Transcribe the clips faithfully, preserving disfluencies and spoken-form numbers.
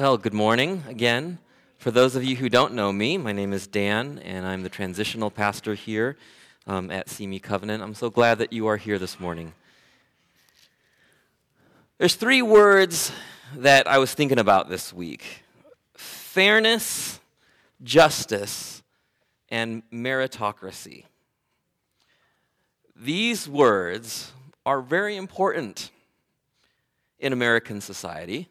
Well, good morning again. For those of you who don't know me, my name is Dan, and I'm the transitional pastor here um, at Simi Covenant. I'm so glad that you are here this morning. There's three words that I was thinking about this week: fairness, justice, and meritocracy. These words are very important in American society.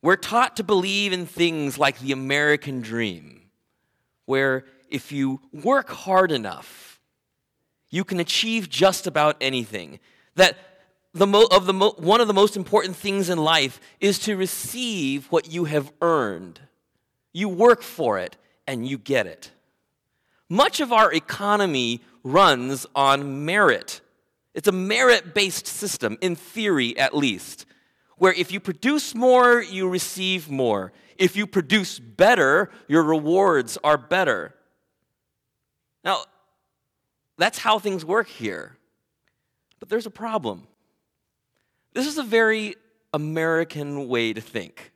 We're taught to believe in things like the American dream, where if you work hard enough, you can achieve just about anything. That the mo- of the mo- one of the most important things in life is to receive what you have earned. You work for it, and you get it. Much of our economy runs on merit. It's a merit-based system, in theory at least, where if you produce more, you receive more. If you produce better, your rewards are better. Now, that's how things work here. But there's a problem. This is a very American way to think.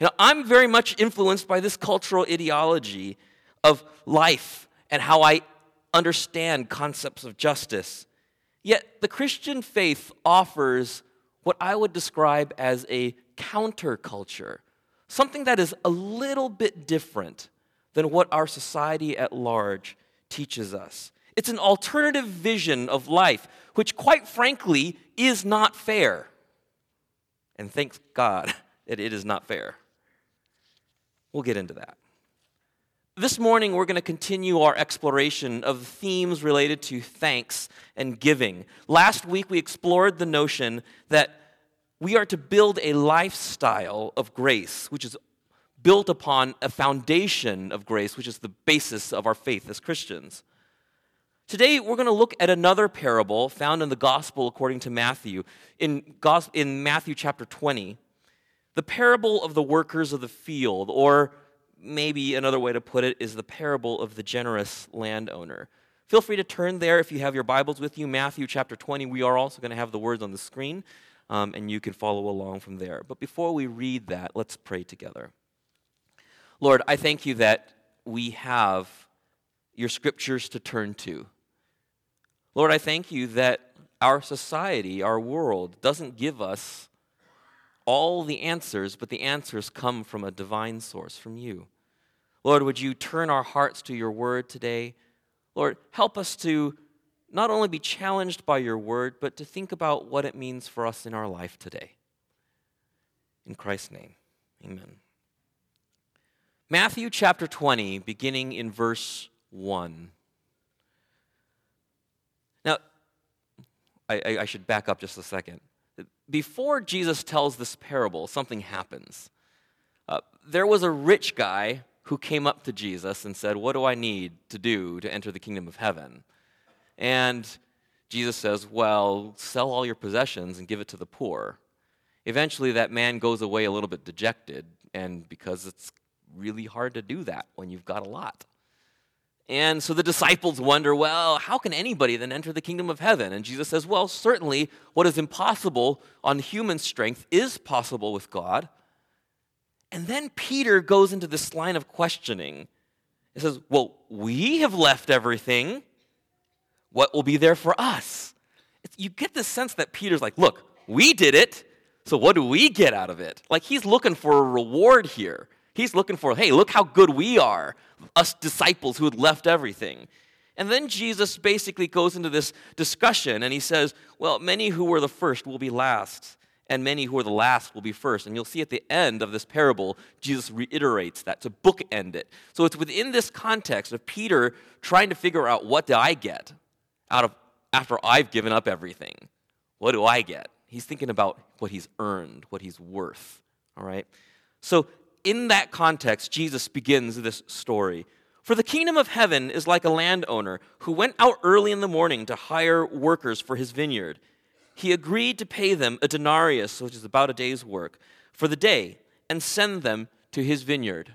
Now, I'm very much influenced by this cultural ideology of life and how I understand concepts of justice. Yet, the Christian faith offers what I would describe as a counterculture, something that is a little bit different than what our society at large teaches us. It's an alternative vision of life, which quite frankly is not fair. And thank God that it is not fair. We'll get into that. This morning, we're going to continue our exploration of themes related to thanks and giving. Last week, we explored the notion that we are to build a lifestyle of grace, which is built upon a foundation of grace, which is the basis of our faith as Christians. Today, we're going to look at another parable found in the Gospel according to Matthew, in, in Matthew chapter twenty, the parable of the workers of the field, or maybe another way to put it is the parable of the generous landowner. Feel free to turn there if you have your Bibles with you. Matthew chapter twenty, we are also going to have the words on the screen, um, and you can follow along from there. But before we read that, let's pray together. Lord, I thank you that we have your scriptures to turn to. Lord, I thank you that our society, our world, doesn't give us all the answers, but the answers come from a divine source, from you. Lord, would you turn our hearts to your word today? Lord, help us to not only be challenged by your word, but to think about what it means for us in our life today. In Christ's name, amen. Matthew chapter twenty, beginning in verse one. Now, I, I should back up just a second. Before Jesus tells this parable, something happens. Uh, there was a rich guy who came up to Jesus and said, "What do I need to do to enter the kingdom of heaven?" And Jesus says, "Well, sell all your possessions and give it to the poor." Eventually, that man goes away a little bit dejected, and because it's really hard to do that when you've got a lot. And so the disciples wonder, well, how can anybody then enter the kingdom of heaven? And Jesus says, well, certainly what is impossible on human strength is possible with God. And then Peter goes into this line of questioning. He says, well, we have left everything. What will be there for us? It's, you get this sense that Peter's like, look, we did it, so what do we get out of it? Like he's looking for a reward here. He's looking for, hey, look how good we are, us disciples who had left everything. And then Jesus basically goes into this discussion, and he says, well, many who were the first will be last, and many who are the last will be first. And you'll see at the end of this parable, Jesus reiterates that to bookend it. So it's within this context of Peter trying to figure out, what do I get out of after I've given up everything? What do I get? He's thinking about what he's earned, what he's worth, all right? So in that context, Jesus begins this story. For the kingdom of heaven is like a landowner who went out early in the morning to hire workers for his vineyard. He agreed to pay them a denarius, which is about a day's work, for the day, and send them to his vineyard.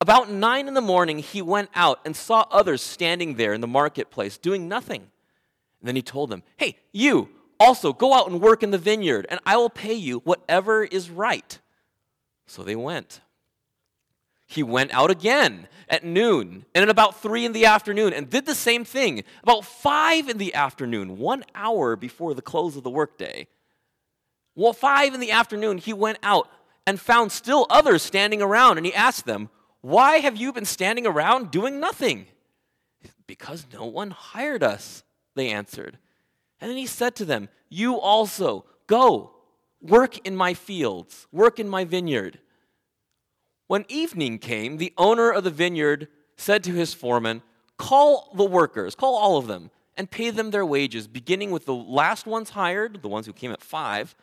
About nine in the morning, he went out and saw others standing there in the marketplace doing nothing. And then he told them, hey, you, Also, go out and work in the vineyard, and I will pay you whatever is right. So they went. He went out again at noon, and at about three in the afternoon, and did the same thing. About five in the afternoon, one hour before the close of the workday. Well, five in the afternoon, he went out and found still others standing around, and he asked them, "Why have you been standing around doing nothing?" "Because no one hired us," they answered. And then he said to them, "You also, go, work in my fields, work in my vineyard." When evening came, the owner of the vineyard said to his foreman, "Call the workers, call all of them, and pay them their wages, beginning with the last ones hired," the ones who came at five,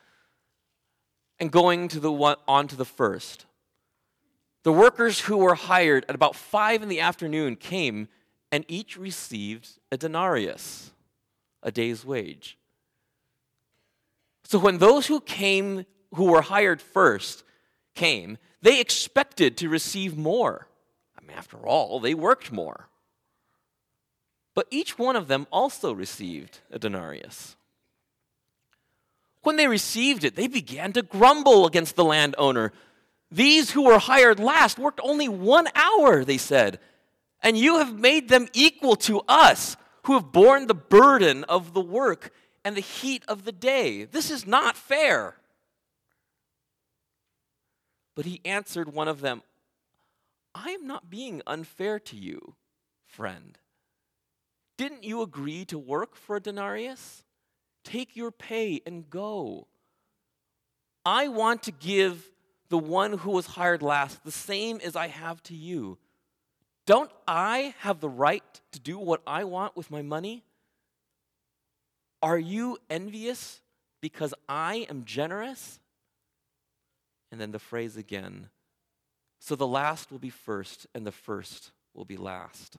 "and going to the one, on to the first." The workers who were hired at about five in the afternoon came, and each received a denarius, a day's wage. So when those who came, who were hired first, came, they expected to receive more. I mean, after all, they worked more. But each one of them also received a denarius. When they received it, they began to grumble against the landowner. "These who were hired last worked only one hour," they said, "and you have made them equal to us, who have borne the burden of the work and the heat of the day. This is not fair." But he answered one of them, "I am not being unfair to you, friend. Didn't you agree to work for a denarius? Take your pay and go. I want to give the one who was hired last the same as I have to you. Don't I have the right to do what I want with my money? Are you envious because I am generous?" And then the phrase again, "So the last will be first, and the first will be last."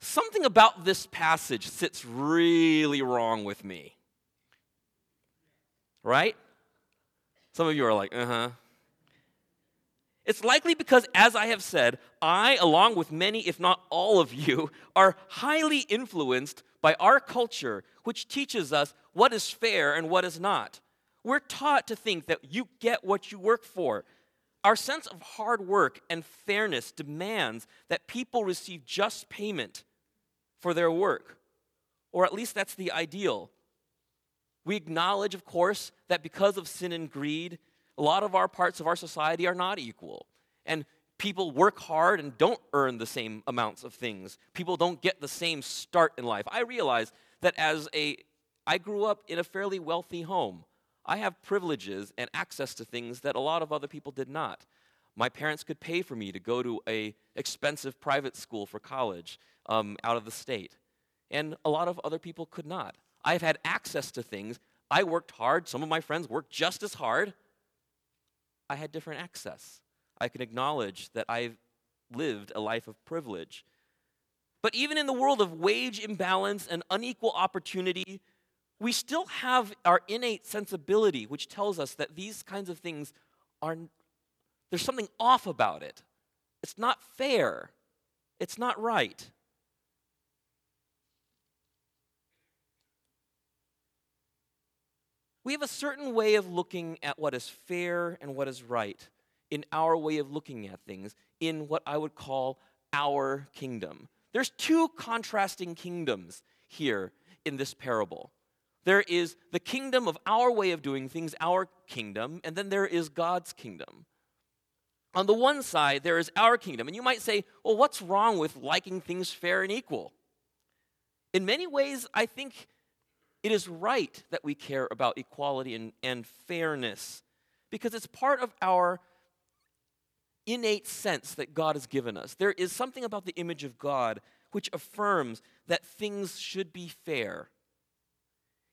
Something about this passage sits really wrong with me. Right? Some of you are like, uh-huh. It's likely because, as I have said, I, along with many, if not all of you, are highly influenced by our culture, which teaches us what is fair and what is not. We're taught to think that you get what you work for. Our sense of hard work and fairness demands that people receive just payment for their work, or at least that's the ideal. We acknowledge, of course, that because of sin and greed, a lot of our parts of our society are not equal, and people work hard and don't earn the same amounts of things. People don't get the same start in life. I realize that as a, I grew up in a fairly wealthy home. I have privileges and access to things that a lot of other people did not. My parents could pay for me to go to an expensive private school for college um, out of the state, and a lot of other people could not. I've had access to things. I worked hard. Some of my friends worked just as hard. I had different access. I can acknowledge that I've lived a life of privilege. But even in the world of wage imbalance and unequal opportunity, we still have our innate sensibility, which tells us that these kinds of things are, there's something off about it. It's not fair. It's not right. We have a certain way of looking at what is fair and what is right in our way of looking at things in what I would call our kingdom. There's two contrasting kingdoms here in this parable. There is the kingdom of our way of doing things, our kingdom, and then there is God's kingdom. On the one side, there is our kingdom. And you might say, well, what's wrong with liking things fair and equal? In many ways, I think it is right that we care about equality and, and fairness, because it's part of our innate sense that God has given us. There is something about the image of God which affirms that things should be fair.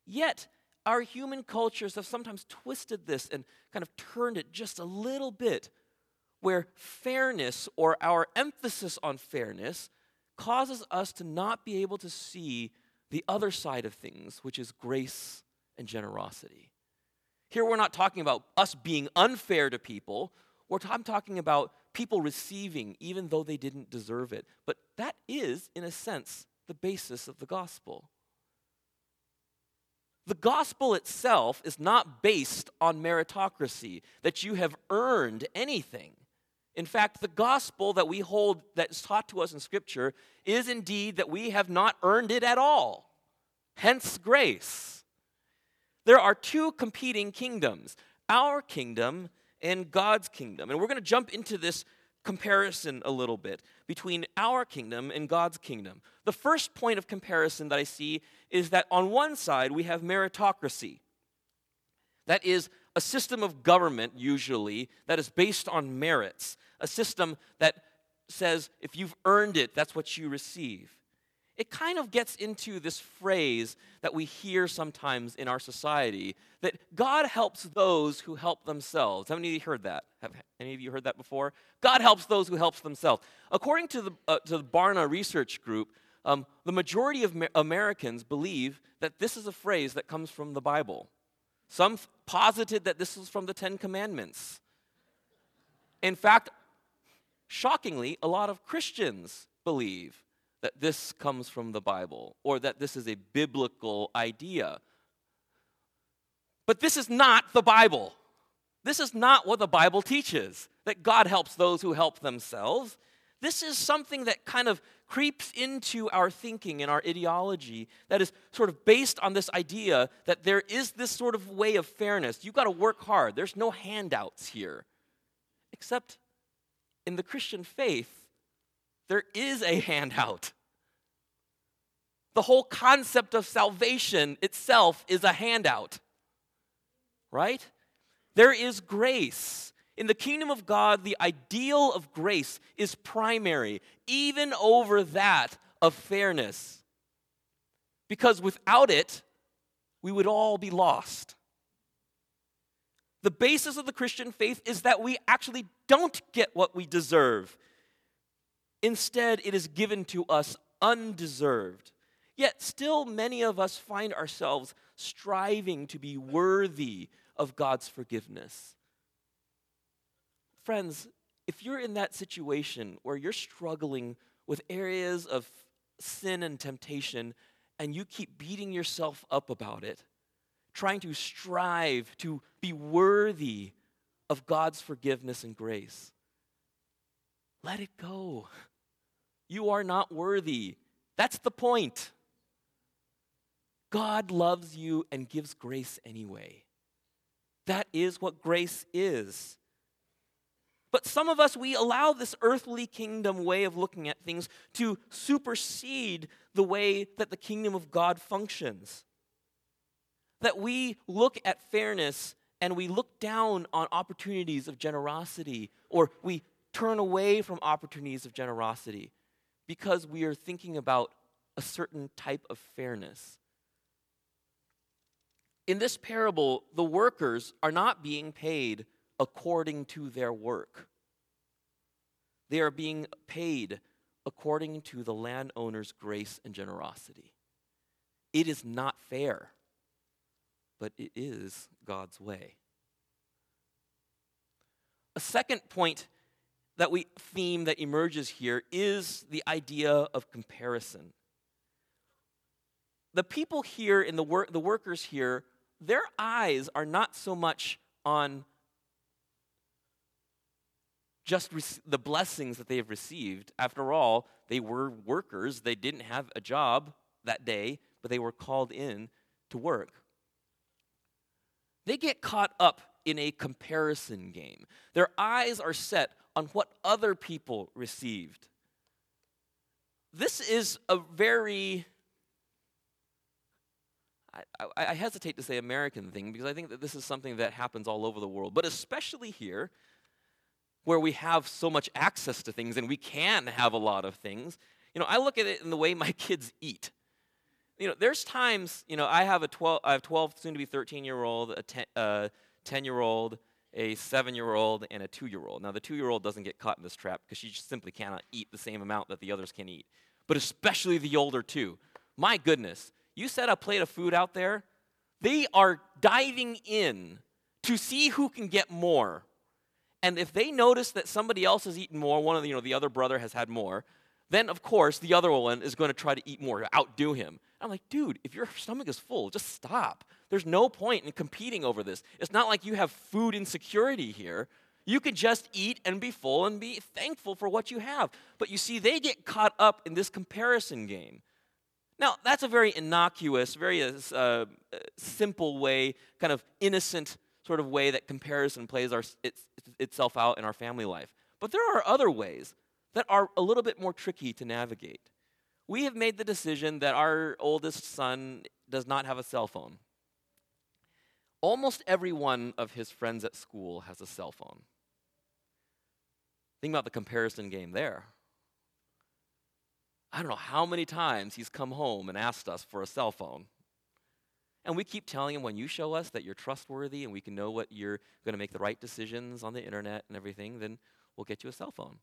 Yet, our human cultures have sometimes twisted this and kind of turned it just a little bit, where fairness or our emphasis on fairness causes us to not be able to see the other side of things, which is grace and generosity. Here we're not talking about us being unfair to people. We're t- I'm talking about people receiving even though they didn't deserve it. But that is, in a sense, the basis of the gospel. The gospel itself is not based on meritocracy, that you have earned anything. In fact, the gospel that we hold, that is taught to us in Scripture, is indeed that we have not earned it at all. Hence grace. There are two competing kingdoms, our kingdom and God's kingdom. And we're going to jump into this comparison a little bit between our kingdom and God's kingdom. The first point of comparison that I see is that on one side we have meritocracy. That is a system of government, usually, that is based on merits. A system that says if you've earned it, that's what you receive. It kind of gets into this phrase that we hear sometimes in our society, that God helps those who help themselves. How many of you heard that? Have any of you heard that before? God helps those who help themselves. According to the, uh, to the Barna Research Group, um, the majority of Amer- Americans believe that this is a phrase that comes from the Bible. Some f- posited that this was from the Ten Commandments. In fact, shockingly, a lot of Christians believe that this comes from the Bible, or that this is a biblical idea. But this is not the Bible. This is not what the Bible teaches, that God helps those who help themselves. This is something that kind of creeps into our thinking and our ideology that is sort of based on this idea that there is this sort of way of fairness. You've got to work hard. There's no handouts here. Except in the Christian faith, there is a handout. The whole concept of salvation itself is a handout, right? There is grace. In the kingdom of God, the ideal of grace is primary, even over that of fairness. Because without it, we would all be lost. The basis of the Christian faith is that we actually don't get what we deserve. Instead, it is given to us undeserved. Yet still many of us find ourselves striving to be worthy of God's forgiveness. Friends, if you're in that situation where you're struggling with areas of sin and temptation, and you keep beating yourself up about it, trying to strive to be worthy of God's forgiveness and grace, let it go. You are not worthy. That's the point. God loves you and gives grace anyway. That is what grace is. But some of us, we allow this earthly kingdom way of looking at things to supersede the way that the kingdom of God functions. That we look at fairness and we look down on opportunities of generosity, or we turn away from opportunities of generosity because we are thinking about a certain type of fairness. In this parable, the workers are not being paid according to their work. They are being paid according to the landowner's grace and generosity. It is not fair, but it is God's way. A second point That we theme that emerges here is the idea of comparison. The people here, in the work, the workers here, their eyes are not so much on just rec- the blessings that they have received. After all, they were workers. They didn't have a job that day, but they were called in to work. They get caught up in a comparison game. Their eyes are set on what other people received. This is a very, I, I, I hesitate to say American thing, because I think that this is something that happens all over the world, but especially here, where we have so much access to things and we can have a lot of things. You know, I look at it in the way my kids eat. You know, there's times, you know, I have a twelve, I have twelve, soon to be thirteen-year-old, a ten, uh, ten-year-old, a seven-year-old, and a two-year-old. Now, the two-year-old doesn't get caught in this trap because she just simply cannot eat the same amount that the others can eat, but especially the older two. My goodness, you set a plate of food out there, they are diving in to see who can get more. And if they notice that somebody else has eaten more, one of the, you know, the other brother has had more, then, of course, the other one is going to try to eat more, to outdo him. I'm like, dude, if your stomach is full, just stop. There's no point in competing over this. It's not like you have food insecurity here. You could just eat and be full and be thankful for what you have. But you see, they get caught up in this comparison game. Now, that's a very innocuous, very uh, simple way, kind of innocent sort of way that comparison plays our, it's, itself out in our family life. But there are other ways that are a little bit more tricky to navigate. We have made the decision that our oldest son does not have a cell phone. Almost every one of his friends at school has a cell phone. Think about the comparison game there. I don't know how many times he's come home and asked us for a cell phone. And we keep telling him, when you show us that you're trustworthy and we can know what you're going to make the right decisions on the internet and everything, then we'll get you a cell phone.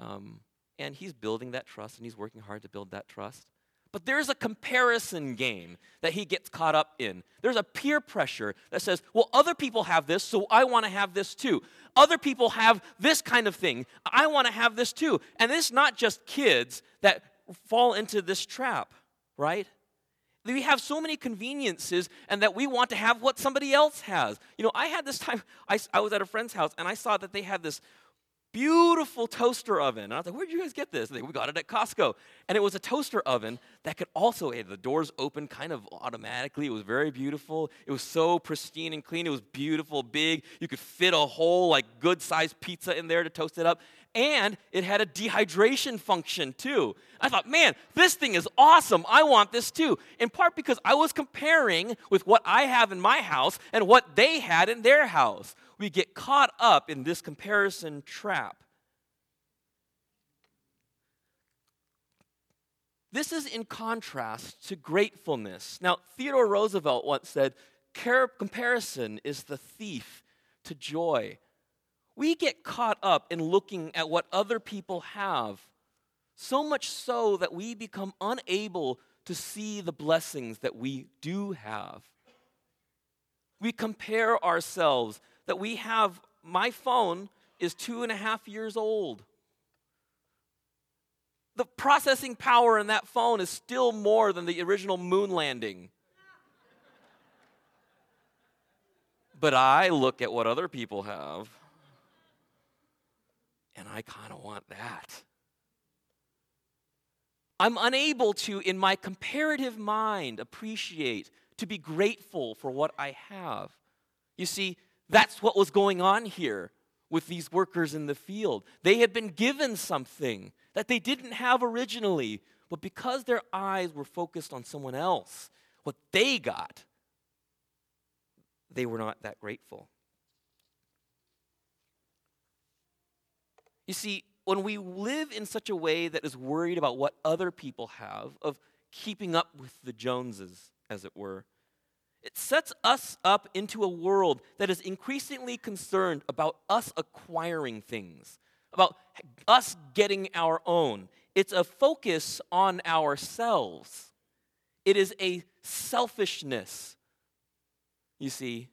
Um, and he's building that trust, and he's working hard to build that trust. But there's a comparison game that he gets caught up in. There's a peer pressure that says, well, other people have this, so I want to have this too. Other people have this kind of thing. I want to have this too. And it's not just kids that fall into this trap, right? We have so many conveniences, and that we want to have what somebody else has. You know, I had this time, I, I was at a friend's house, and I saw that they had this beautiful toaster oven. And I was like, where did you guys get this? And they, we got it at Costco. And it was a toaster oven that could also, the doors opened kind of automatically. It was very beautiful. It was so pristine and clean. It was beautiful, big. You could fit a whole, like, good-sized pizza in there to toast it up. And it had a dehydration function, too. I thought, man, this thing is awesome. I want this, too. In part because I was comparing with what I have in my house and what they had in their house. We get caught up in this comparison trap. This is in contrast to gratefulness. Now, Theodore Roosevelt once said, comparison is the thief to joy. We get caught up in looking at what other people have, so much so that we become unable to see the blessings that we do have. We compare ourselves. That we have, my phone is two and a half years old. The processing power in that phone is still more than the original moon landing. But I look at what other people have, and I kind of want that. I'm unable to, in my comparative mind, appreciate, to be grateful for what I have. You see, that's what was going on here with these workers in the field. They had been given something that they didn't have originally, but because their eyes were focused on someone else, what they got, they were not that grateful. You see, when we live in such a way that is worried about what other people have, of keeping up with the Joneses, as it were, it sets us up into a world that is increasingly concerned about us acquiring things, about us getting our own. It's a focus on ourselves. It is a selfishness. You see,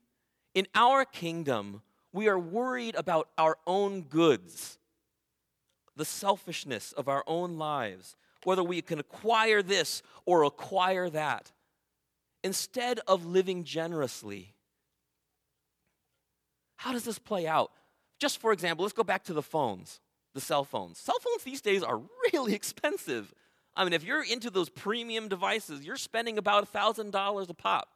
in our kingdom, we are worried about our own goods, the selfishness of our own lives, whether we can acquire this or acquire that, instead of living generously. How does this play out? Just for example, let's go back to the phones, the cell phones. Cell phones these days are really expensive. I mean, if you're into those premium devices, you're spending about one thousand dollars a pop.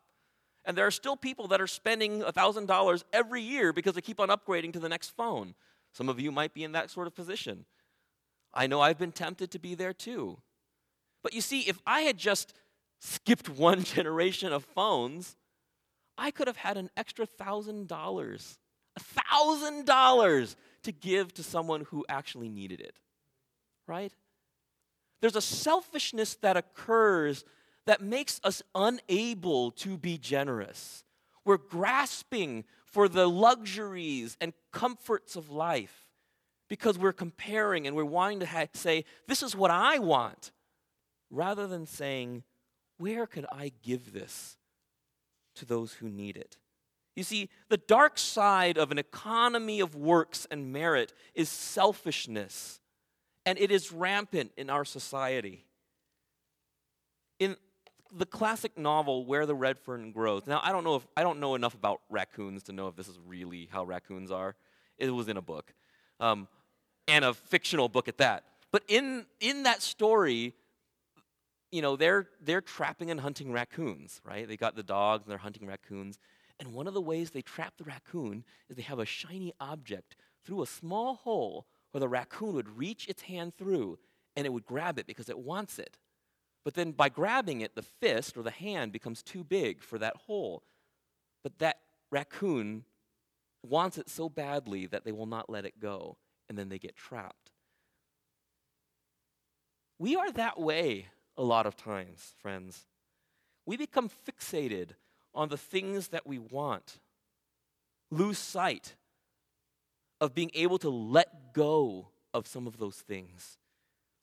And there are still people that are spending one thousand dollars every year because they keep on upgrading to the next phone. Some of you might be in that sort of position. I know I've been tempted to be there too. But you see, if I had just skipped one generation of phones, I could have had an extra one thousand dollars, one thousand dollars to give to someone who actually needed it, right? There's a selfishness that occurs that makes us unable to be generous. We're grasping for the luxuries and comforts of life because we're comparing and we're wanting to ha- say, this is what I want, rather than saying, where could I give this to those who need it? You see, the dark side of an economy of works and merit is selfishness, and it is rampant in our society. In the classic novel Where the Red Fern Grows. Now, I don't know if I don't know enough about raccoons to know if this is really how raccoons are. It was in a book, um, and a fictional book at that. But in in that story, you know, they're they're trapping and hunting raccoons, right? They got the dogs and they're hunting raccoons. And one of the ways they trap the raccoon is they have a shiny object through a small hole where the raccoon would reach its hand through and it would grab it because it wants it. But then by grabbing it, the fist or the hand becomes too big for that hole. But that raccoon wants it so badly that they will not let it go, and then they get trapped. We are that way a lot of times, friends. We become fixated on the things that we want, lose sight of being able to let go of some of those things,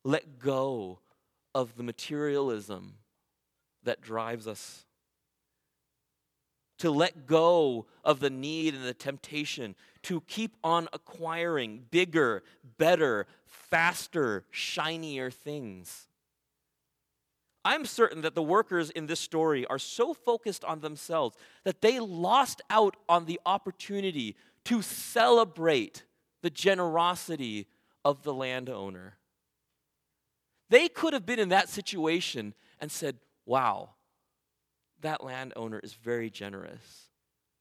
let go of the materialism that drives us, to let go of the need and the temptation to keep on acquiring bigger, better, faster, shinier things. I'm certain that the workers in this story are so focused on themselves that they lost out on the opportunity to celebrate the generosity of the landowner. They could have been in that situation and said, wow, that landowner is very generous.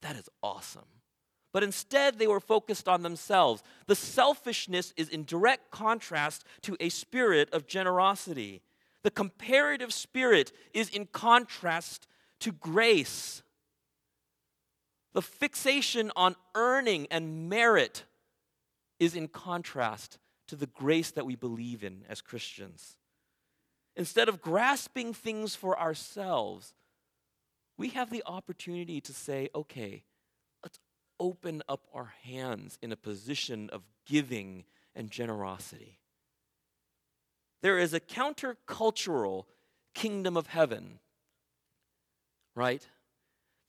That is awesome. But instead, they were focused on themselves. The selfishness is in direct contrast to a spirit of generosity. The comparative spirit is in contrast to grace. The fixation on earning and merit is in contrast to the grace that we believe in as Christians. Instead of grasping things for ourselves, we have the opportunity to say, okay, let's open up our hands in a position of giving and generosity. There is a countercultural kingdom of heaven, right,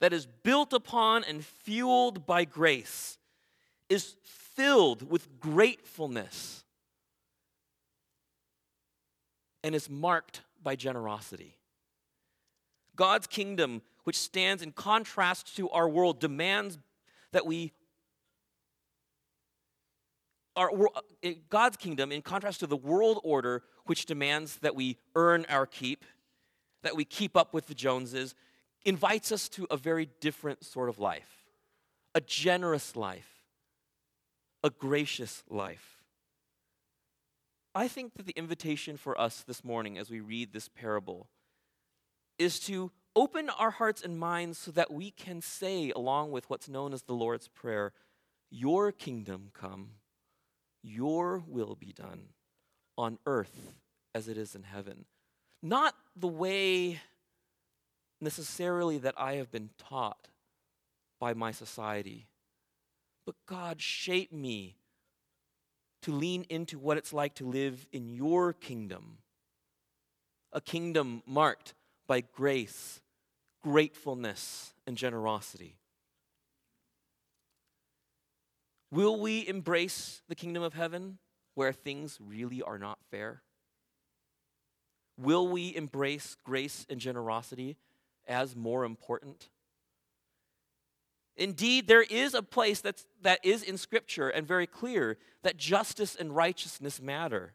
that is built upon and fueled by grace, is filled with gratefulness, and is marked by generosity. God's kingdom, which stands in contrast to our world, demands that we Our, God's kingdom, in contrast to the world order, which demands that we earn our keep, that we keep up with the Joneses, invites us to a very different sort of life, a generous life, a gracious life. I think that the invitation for us this morning as we read this parable is to open our hearts and minds so that we can say, along with what's known as the Lord's Prayer, "Your kingdom come. Your will be done on earth as it is in heaven." Not the way necessarily that I have been taught by my society, but God, shape me to lean into what it's like to live in your kingdom, a kingdom marked by grace, gratefulness, and generosity. Will we embrace the kingdom of heaven where things really are not fair? Will we embrace grace and generosity as more important? Indeed, there is a place that's, that is in Scripture and very clear that justice and righteousness matter.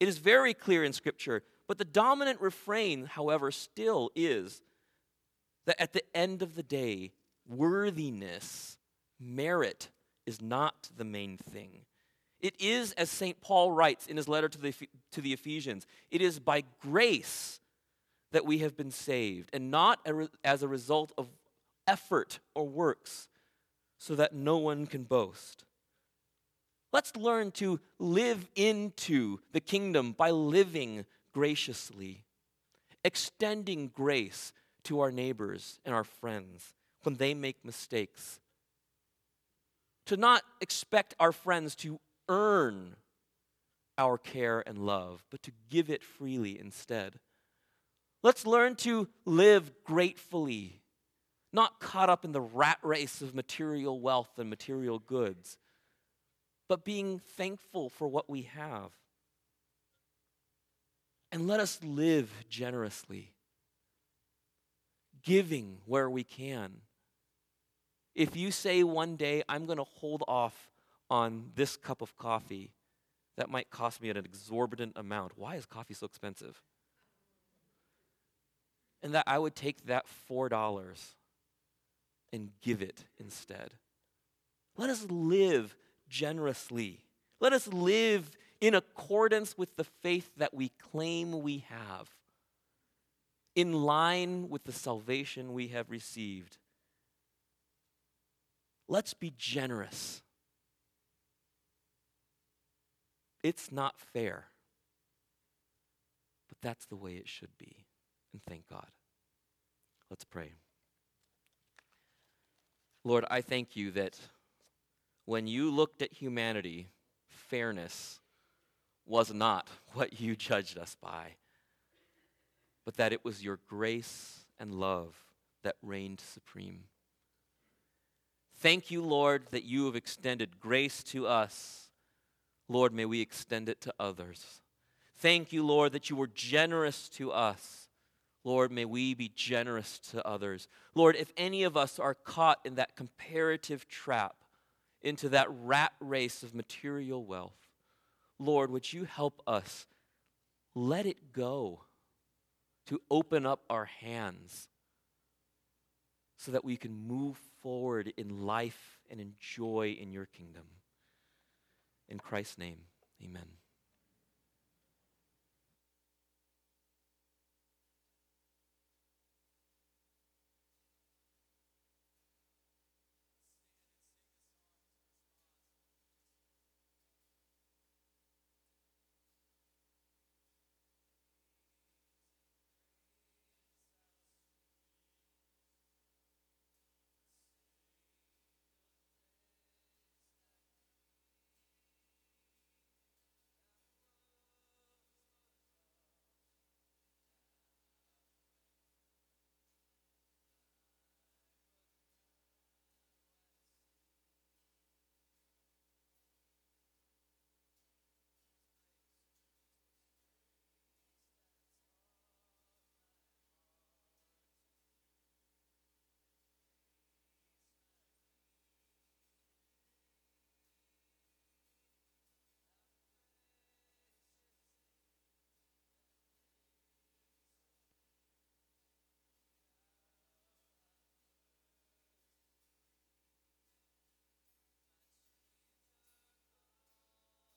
It is very clear in Scripture, but the dominant refrain, however, still is that at the end of the day, worthiness, merit, is not the main thing. It is, as Saint Paul writes in his letter to the, to the Ephesians, it is by grace that we have been saved, and not as a result of effort or works, so that no one can boast. Let's learn to live into the kingdom by living graciously, extending grace to our neighbors and our friends when they make mistakes. To not expect our friends to earn our care and love, but to give it freely instead. Let's learn to live gratefully, not caught up in the rat race of material wealth and material goods, but being thankful for what we have. And let us live generously, giving where we can. If you say one day, I'm going to hold off on this cup of coffee, that might cost me an exorbitant amount. Why is coffee so expensive? And that I would take that four dollars and give it instead. Let us live generously. Let us live in accordance with the faith that we claim we have, in line with the salvation we have received. Let's be generous. It's not fair, but that's the way it should be, and thank God. Let's pray. Lord, I thank you that when you looked at humanity, fairness was not what you judged us by, but that it was your grace and love that reigned supreme. Thank you, Lord, that you have extended grace to us. Lord, may we extend it to others. Thank you, Lord, that you were generous to us. Lord, may we be generous to others. Lord, if any of us are caught in that comparative trap, into that rat race of material wealth, Lord, would you help us let it go, to open up our hands so that we can move forward in life and enjoy in your kingdom. In Christ's name, amen.